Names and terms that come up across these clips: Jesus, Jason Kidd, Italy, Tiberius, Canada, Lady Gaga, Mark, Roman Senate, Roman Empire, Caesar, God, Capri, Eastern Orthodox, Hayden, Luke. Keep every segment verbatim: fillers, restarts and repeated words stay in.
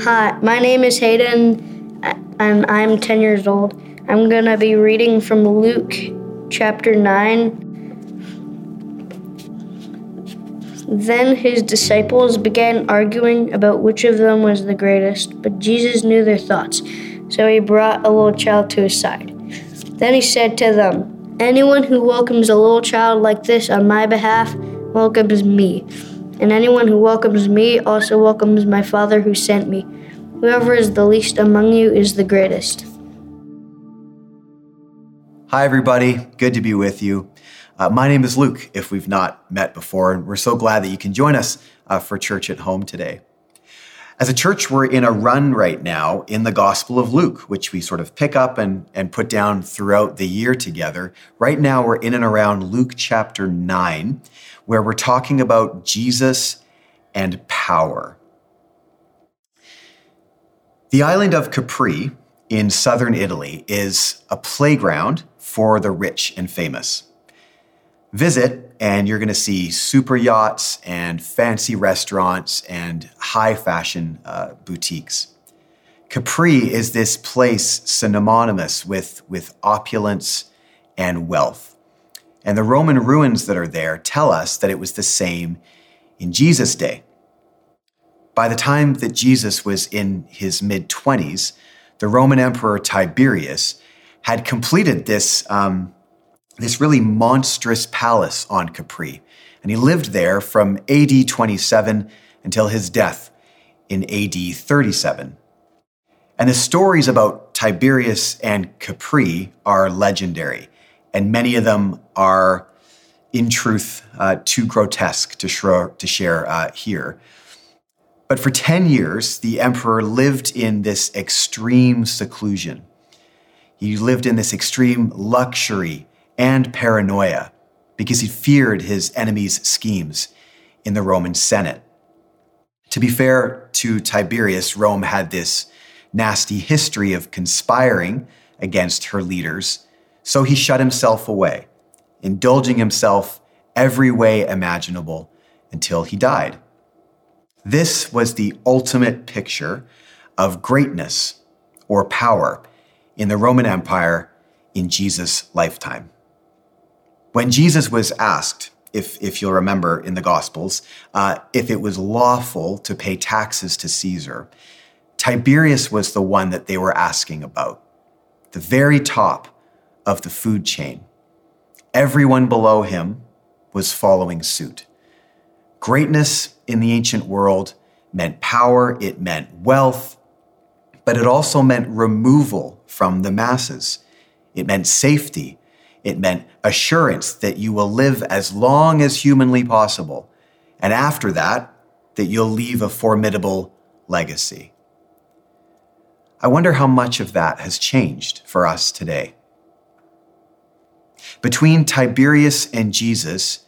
Hi, my name is Hayden, and I'm ten years old. I'm going to be reading from Luke chapter nine. Then his disciples began arguing about which of them was the greatest, but Jesus knew their thoughts, so he brought a little child to his side. Then he said to them, "Anyone who welcomes a little child like this on my behalf welcomes me, and anyone who welcomes me also welcomes my Father who sent me. Whoever is the least among you is the greatest." Hi, everybody. Good to be with you. Uh, my name is Luke, if we've not met before, and we're so glad that you can join us uh, for Church at Home today. As a church, we're in a run right now in the Gospel of Luke, which we sort of pick up and, and put down throughout the year together. Right now, we're in and around Luke chapter nine, where we're talking about Jesus and power. The island of Capri in southern Italy is a playground for the rich and famous. Visit, and you're going to see super yachts and fancy restaurants and high fashion uh, boutiques. Capri is this place synonymous with, with opulence and wealth. And the Roman ruins that are there tell us that it was the same in Jesus' day. By the time that Jesus was in his mid-twenties, the Roman Emperor Tiberius had completed this um, this really monstrous palace on Capri. And he lived there from A D twenty-seven until his death in A D thirty-seven. And the stories about Tiberius and Capri are legendary, and many of them are, in truth, uh, too grotesque to, sh- to share uh, here. But for ten years, the emperor lived in this extreme seclusion. He lived in this extreme luxury and paranoia because he feared his enemies' schemes in the Roman Senate. To be fair to Tiberius, Rome had this nasty history of conspiring against her leaders, so he shut himself away, indulging himself every way imaginable until he died. This was the ultimate picture of greatness or power in the Roman Empire in Jesus' lifetime. When Jesus was asked, if, if you'll remember in the Gospels, uh, if it was lawful to pay taxes to Caesar, Tiberius was the one that they were asking about, the very top of the food chain. Everyone below him was following suit. Greatness in the ancient world meant power, it meant wealth, but it also meant removal from the masses. It meant safety. It meant assurance that you will live as long as humanly possible. And after that, that you'll leave a formidable legacy. I wonder how much of that has changed for us today. Between Tiberius and Jesus,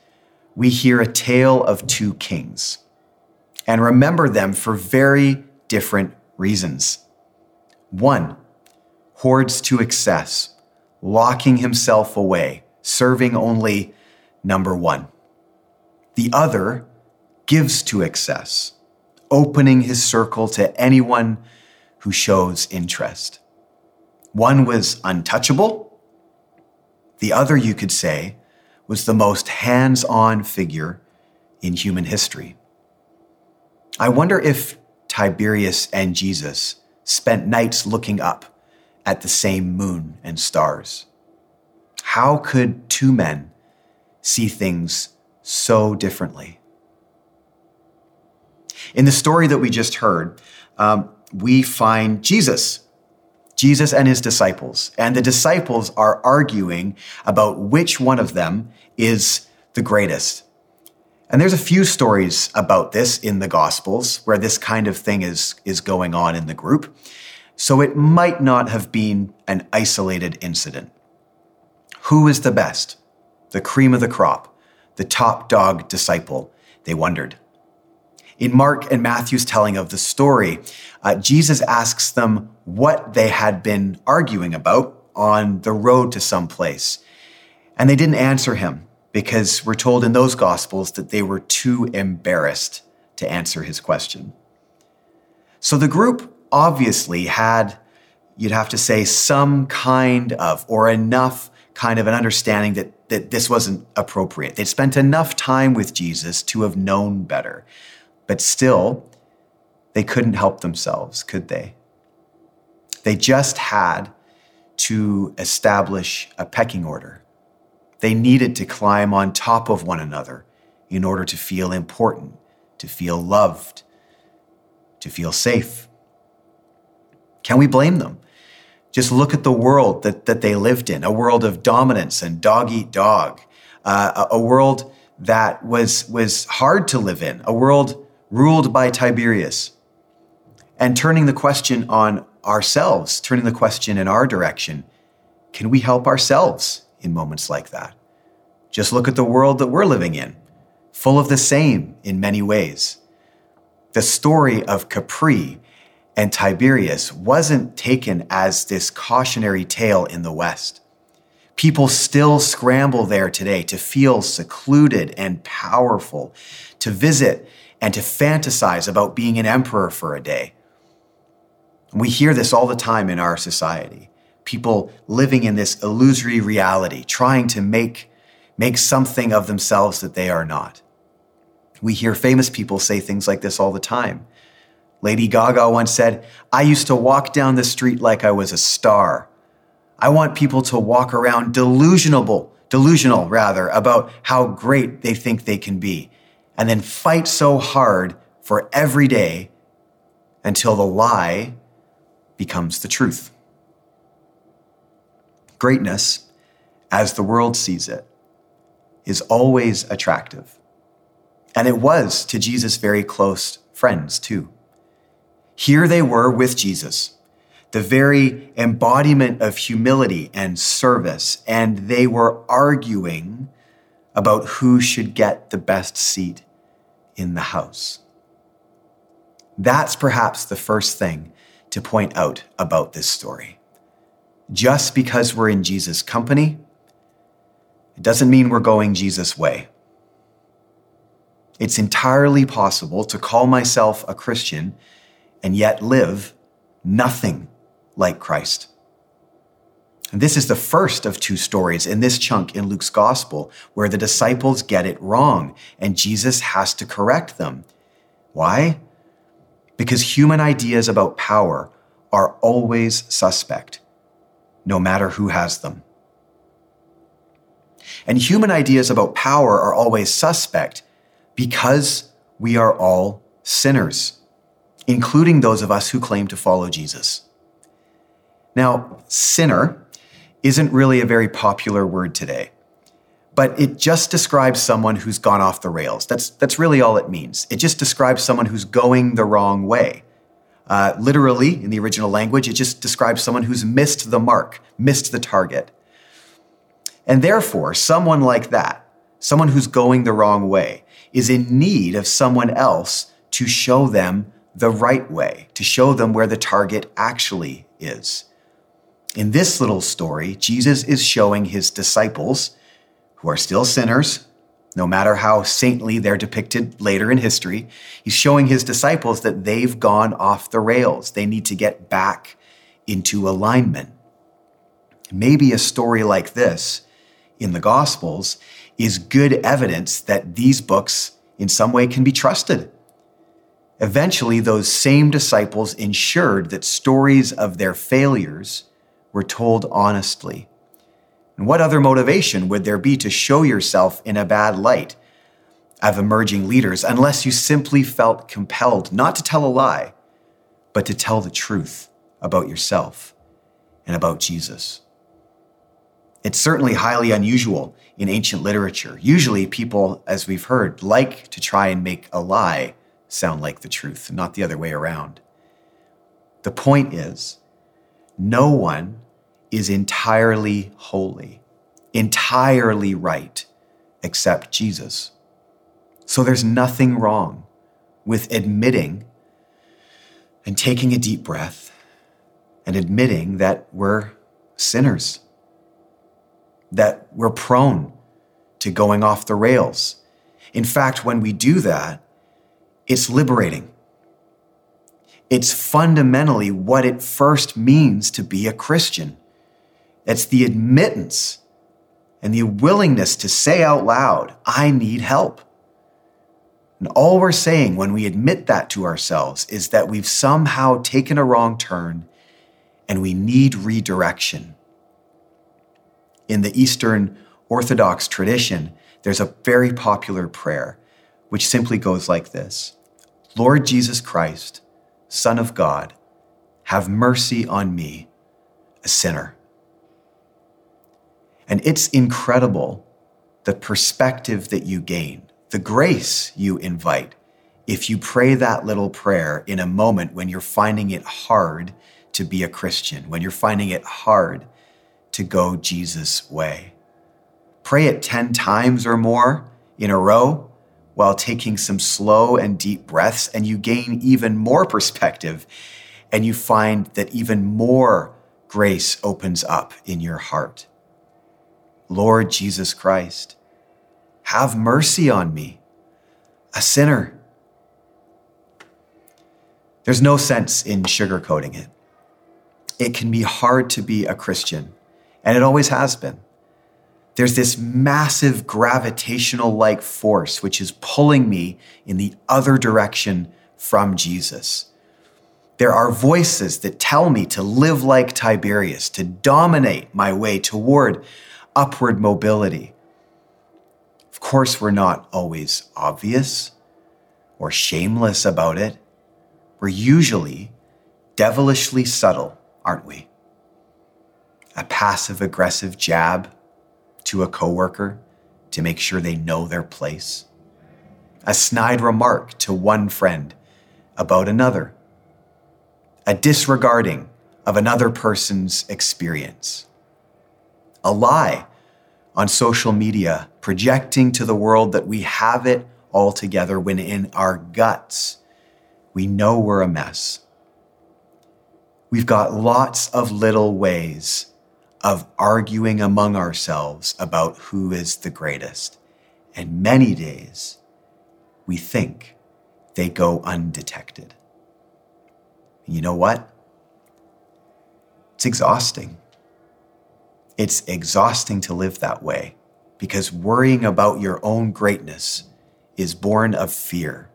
we hear a tale of two kings and remember them for very different reasons. One hoards to excess, locking himself away, serving only number one. The other gives to excess, opening his circle to anyone who shows interest. One was untouchable. The other, you could say, was the most hands-on figure in human history. I wonder if Tiberius and Jesus spent nights looking up at the same moon and stars. How could two men see things so differently? In the story that we just heard, um, we find Jesus, Jesus and his disciples, and the disciples are arguing about which one of them is the greatest. And there's a few stories about this in the Gospels where this kind of thing is, is going on in the group. So it might not have been an isolated incident. Who is the best? The cream of the crop, the top dog disciple, they wondered. In Mark and Matthew's telling of the story, uh, Jesus asks them what they had been arguing about on the road to some place. And they didn't answer him because we're told in those Gospels that they were too embarrassed to answer his question. So the group obviously had, you'd have to say, some kind of or enough kind of an understanding that, that this wasn't appropriate. They'd spent enough time with Jesus to have known better. But still, they couldn't help themselves, could they? They just had to establish a pecking order. They needed to climb on top of one another in order to feel important, to feel loved, to feel safe. Can we blame them? Just look at the world that, that they lived in, a world of dominance and dog eat dog, uh, a, a world that was, was hard to live in, a world ruled by Tiberius. And turning the question on ourselves, turning the question in our direction, can we help ourselves in moments like that? Just look at the world that we're living in, full of the same in many ways. The story of Capri and Tiberius wasn't taken as this cautionary tale in the West. People still scramble there today to feel secluded and powerful, to visit and to fantasize about being an emperor for a day. We hear this all the time in our society. People living in this illusory reality, trying to make, make something of themselves that they are not. We hear famous people say things like this all the time. Lady Gaga once said, "I used to walk down the street like I was a star." I want people to walk around delusional, delusional rather, about how great they think they can be, and then fight so hard for every day until the lie becomes the truth. Greatness, as the world sees it, is always attractive. And it was to Jesus' very close friends too. Here they were with Jesus, the very embodiment of humility and service, and they were arguing about who should get the best seat in the house. That's perhaps the first thing to point out about this story. Just because we're in Jesus' company, it doesn't mean we're going Jesus' way. It's entirely possible to call myself a Christian and yet live nothing like Christ. And this is the first of two stories in this chunk in Luke's gospel where the disciples get it wrong and Jesus has to correct them. Why? Because human ideas about power are always suspect, no matter who has them. And human ideas about power are always suspect because we are all sinners, including those of us who claim to follow Jesus. Now, sinner isn't really a very popular word today, but it just describes someone who's gone off the rails. That's, that's really all it means. It just describes someone who's going the wrong way. Uh, literally, in the original language, it just describes someone who's missed the mark, missed the target. And therefore, someone like that, someone who's going the wrong way, is in need of someone else to show them the right way, to show them where the target actually is. In this little story, Jesus is showing his disciples, who are still sinners, no matter how saintly they're depicted later in history, he's showing his disciples that they've gone off the rails. They need to get back into alignment. Maybe a story like this in the Gospels is good evidence that these books in some way can be trusted. Eventually, those same disciples ensured that stories of their failures were told honestly. And what other motivation would there be to show yourself in a bad light of emerging leaders unless you simply felt compelled not to tell a lie, but to tell the truth about yourself and about Jesus? It's certainly highly unusual in ancient literature. Usually people, as we've heard, like to try and make a lie sound like the truth, not the other way around. The point is, no one is entirely holy, entirely right, except Jesus. So there's nothing wrong with admitting and taking a deep breath and admitting that we're sinners, that we're prone to going off the rails. In fact, when we do that, it's liberating. It's fundamentally what it first means to be a Christian. It's the admittance and the willingness to say out loud, I need help. And all we're saying when we admit that to ourselves is that we've somehow taken a wrong turn and we need redirection. In the Eastern Orthodox tradition, there's a very popular prayer which simply goes like this: Lord Jesus Christ, Son of God, have mercy on me, a sinner. And it's incredible the perspective that you gain, the grace you invite if you pray that little prayer in a moment when you're finding it hard to be a Christian, when you're finding it hard to go Jesus' way. Pray it ten times or more in a row while taking some slow and deep breaths, and you gain even more perspective, and you find that even more grace opens up in your heart. Lord Jesus Christ, have mercy on me, a sinner. There's no sense in sugarcoating it. It can be hard to be a Christian, and it always has been. There's this massive gravitational-like force which is pulling me in the other direction from Jesus. There are voices that tell me to live like Tiberius, to dominate my way toward upward mobility. Of course, we're not always obvious or shameless about it. We're usually devilishly subtle, aren't we? A passive-aggressive jab to a coworker to make sure they know their place. A snide remark to one friend about another. A disregarding of another person's experience. A lie on social media, projecting to the world that we have it all together when in our guts, we know we're a mess. We've got lots of little ways of arguing among ourselves about who is the greatest. And many days, we think they go undetected. And you know what? It's exhausting. It's exhausting to live that way because worrying about your own greatness is born of fear.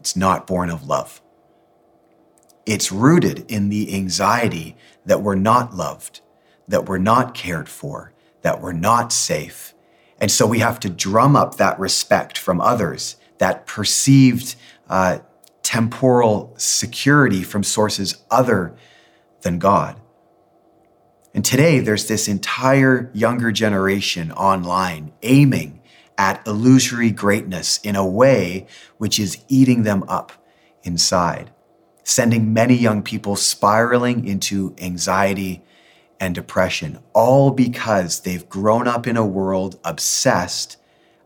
It's not born of love. It's rooted in the anxiety that we're not loved, that we're not cared for, that we're not safe. And so we have to drum up that respect from others, that perceived uh, temporal security from sources other than God. And today, there's this entire younger generation online aiming at illusory greatness in a way which is eating them up inside, sending many young people spiraling into anxiety and depression, all because they've grown up in a world obsessed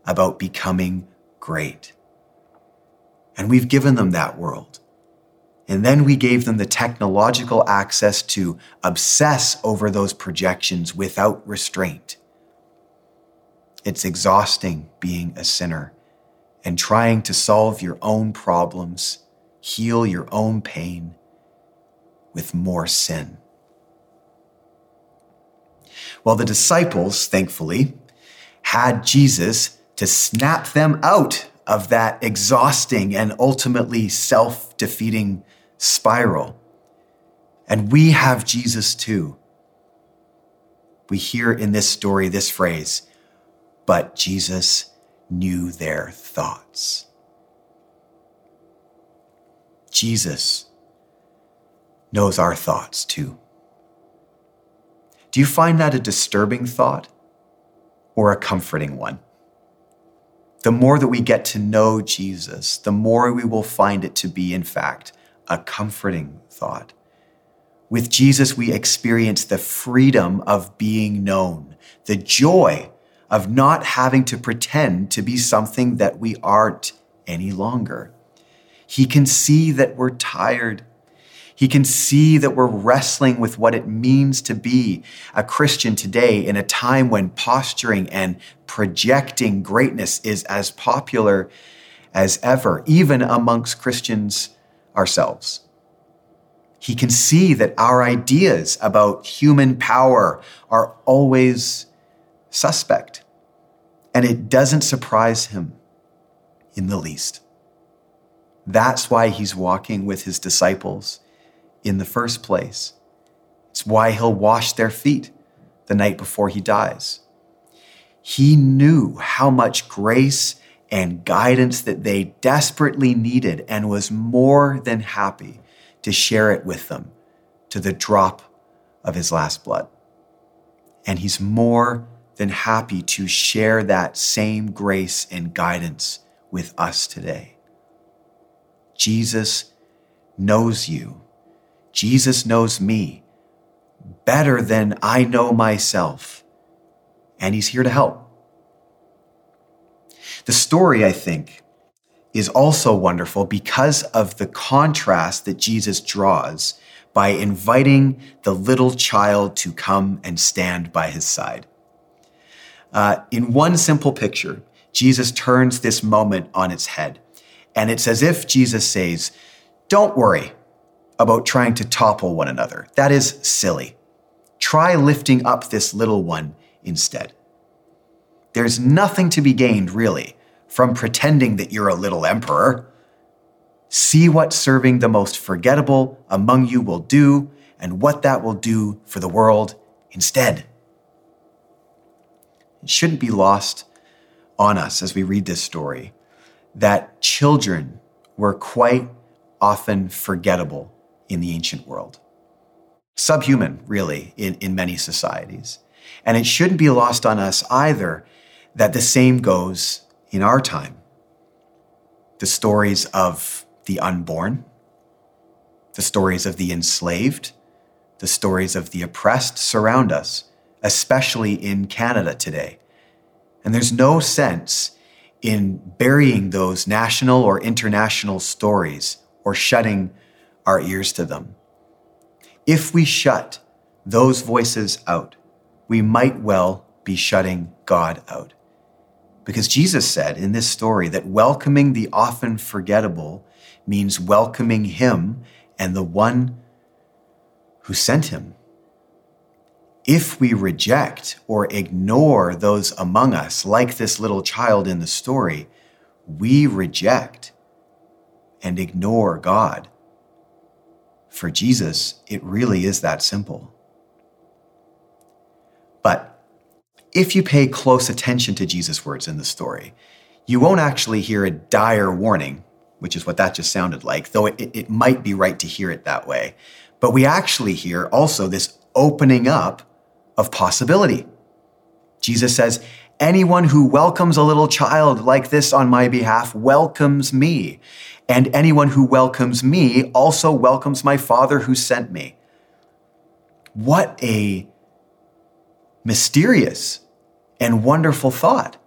about becoming great. And we've given them that world. And then we gave them the technological access to obsess over those projections without restraint. It's exhausting being a sinner and trying to solve your own problems, heal your own pain with more sin. Well, the disciples, thankfully, had Jesus to snap them out of that exhausting and ultimately self-defeating spiral. And we have Jesus too. We hear in this story this phrase, but Jesus knew their thoughts. Jesus knows our thoughts too. Do you find that a disturbing thought or a comforting one? The more that we get to know Jesus, the more we will find it to be, in fact, a comforting thought. With Jesus, we experience the freedom of being known, the joy of not having to pretend to be something that we aren't any longer. He can see that we're tired. He can see that we're wrestling with what it means to be a Christian today in a time when posturing and projecting greatness is as popular as ever, even amongst Christians ourselves. He can see that our ideas about human power are always suspect, and it doesn't surprise him in the least. That's why he's walking with his disciples in the first place. It's why he'll wash their feet the night before he dies. He knew how much grace and guidance that they desperately needed and was more than happy to share it with them to the drop of his last blood. And he's more than happy to share that same grace and guidance with us today. Jesus knows you. Jesus knows me better than I know myself, and he's here to help. The story, I think, is also wonderful because of the contrast that Jesus draws by inviting the little child to come and stand by his side. Uh, in one simple picture, Jesus turns this moment on its head, and it's as if Jesus says, "Don't worry about trying to topple one another. That is silly. Try lifting up this little one instead." There's nothing to be gained, really, from pretending that you're a little emperor. See what serving the most forgettable among you will do and what that will do for the world instead. It shouldn't be lost on us as we read this story that children were quite often forgettable in the ancient world. Subhuman, really, in, in many societies. And it shouldn't be lost on us either that the same goes in our time. The stories of the unborn, the stories of the enslaved, the stories of the oppressed surround us, especially in Canada today. And there's no sense in burying those national or international stories or shutting our ears to them. If we shut those voices out, we might well be shutting God out. Because Jesus said in this story that welcoming the often forgettable means welcoming him and the one who sent him. If we reject or ignore those among us, like this little child in the story, we reject and ignore God. For Jesus, it really is that simple. But if you pay close attention to Jesus' words in the story, you won't actually hear a dire warning, which is what that just sounded like, though it, it might be right to hear it that way. But we actually hear also this opening up of possibility. Jesus says, "Anyone who welcomes a little child like this on my behalf welcomes me. And anyone who welcomes me also welcomes my Father who sent me." What a mysterious and wonderful thought.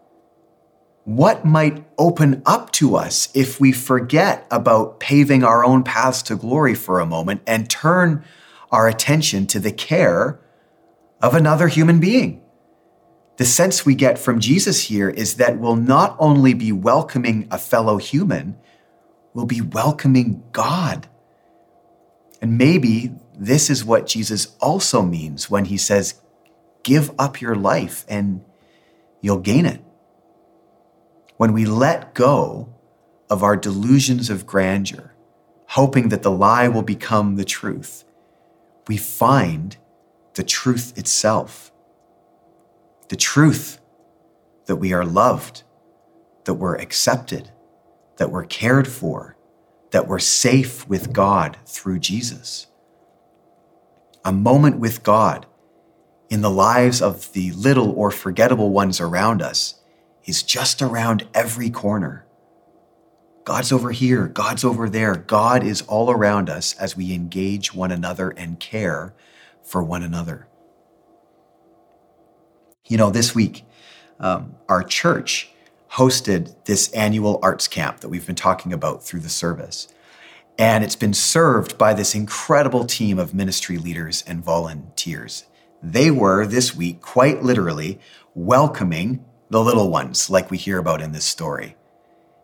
What might open up to us if we forget about paving our own paths to glory for a moment and turn our attention to the care of another human being? The sense we get from Jesus here is that we'll not only be welcoming a fellow human, we'll be welcoming God. And maybe this is what Jesus also means when he says, "Give up your life and you'll gain it." When we let go of our delusions of grandeur, hoping that the lie will become the truth, we find the truth itself. The truth that we are loved, that we're accepted, that we're cared for, that we're safe with God through Jesus. A moment with God in the lives of the little or forgettable ones around us is just around every corner. God's over here, God's over there. God is all around us as we engage one another and care for one another. You know, this week, um, our church hosted this annual arts camp that we've been talking about through the service. And it's been served by this incredible team of ministry leaders and volunteers. They were, this week, quite literally welcoming the little ones like we hear about in this story.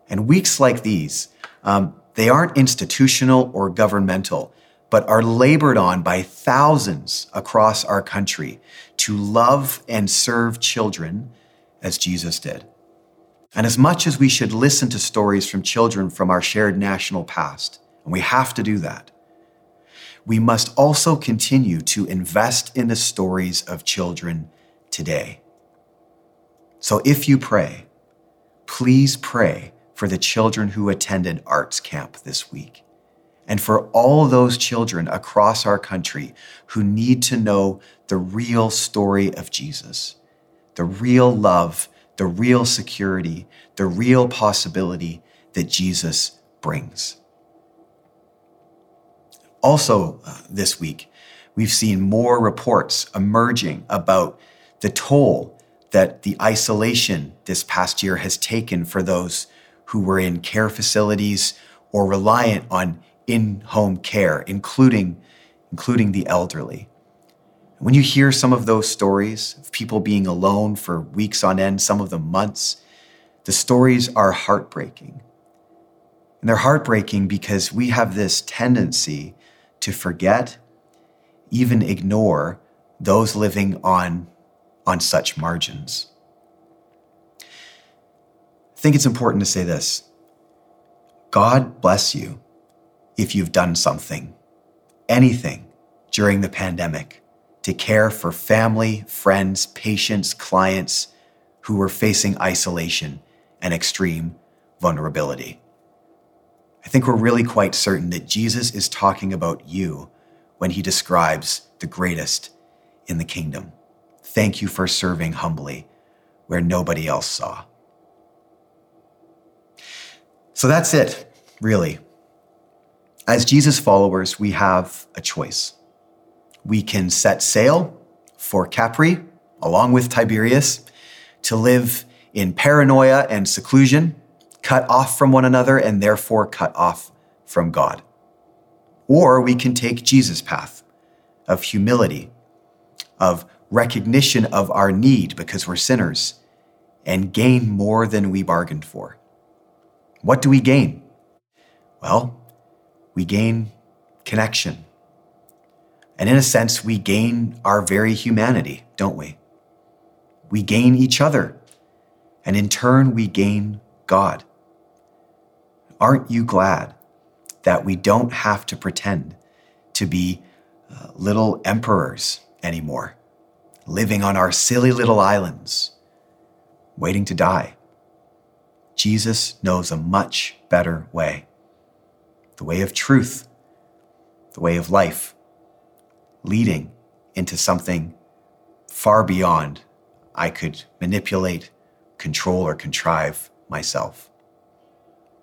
And weeks like these, um, they aren't institutional or governmental, but are labored on by thousands across our country to love and serve children as Jesus did. And as much as we should listen to stories from children from our shared national past, and we have to do that, we must also continue to invest in the stories of children today. So if you pray, please pray for the children who attended arts camp this week, and for all those children across our country who need to know the real story of Jesus, the real love, the real security, the real possibility that Jesus brings. Also, uh, this week, we've seen more reports emerging about the toll that the isolation this past year has taken for those who were in care facilities or reliant on in-home care, including, including the elderly. When you hear some of those stories of people being alone for weeks on end, some of them months, the stories are heartbreaking. And they're heartbreaking because we have this tendency to forget, even ignore, those living on, on such margins. I think it's important to say this. God bless you if you've done something, anything during the pandemic to care for family, friends, patients, clients who were facing isolation and extreme vulnerability. I think we're really quite certain that Jesus is talking about you when he describes the greatest in the kingdom. Thank you for serving humbly where nobody else saw. So that's it, really. As Jesus followers, we have a choice. We can set sail for Capri, along with Tiberius, to live in paranoia and seclusion, cut off from one another and therefore cut off from God. Or we can take Jesus' path of humility, of recognition of our need because we're sinners, and gain more than we bargained for. What do we gain? Well, we gain connection. And in a sense, we gain our very humanity, don't we? We gain each other, and in turn, we gain God. Aren't you glad that we don't have to pretend to be uh, little emperors anymore, living on our silly little islands, waiting to die? Jesus knows a much better way, the way of truth, the way of life, leading into something far beyond I could manipulate, control, or contrive myself.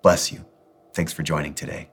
Bless you. Thanks for joining today.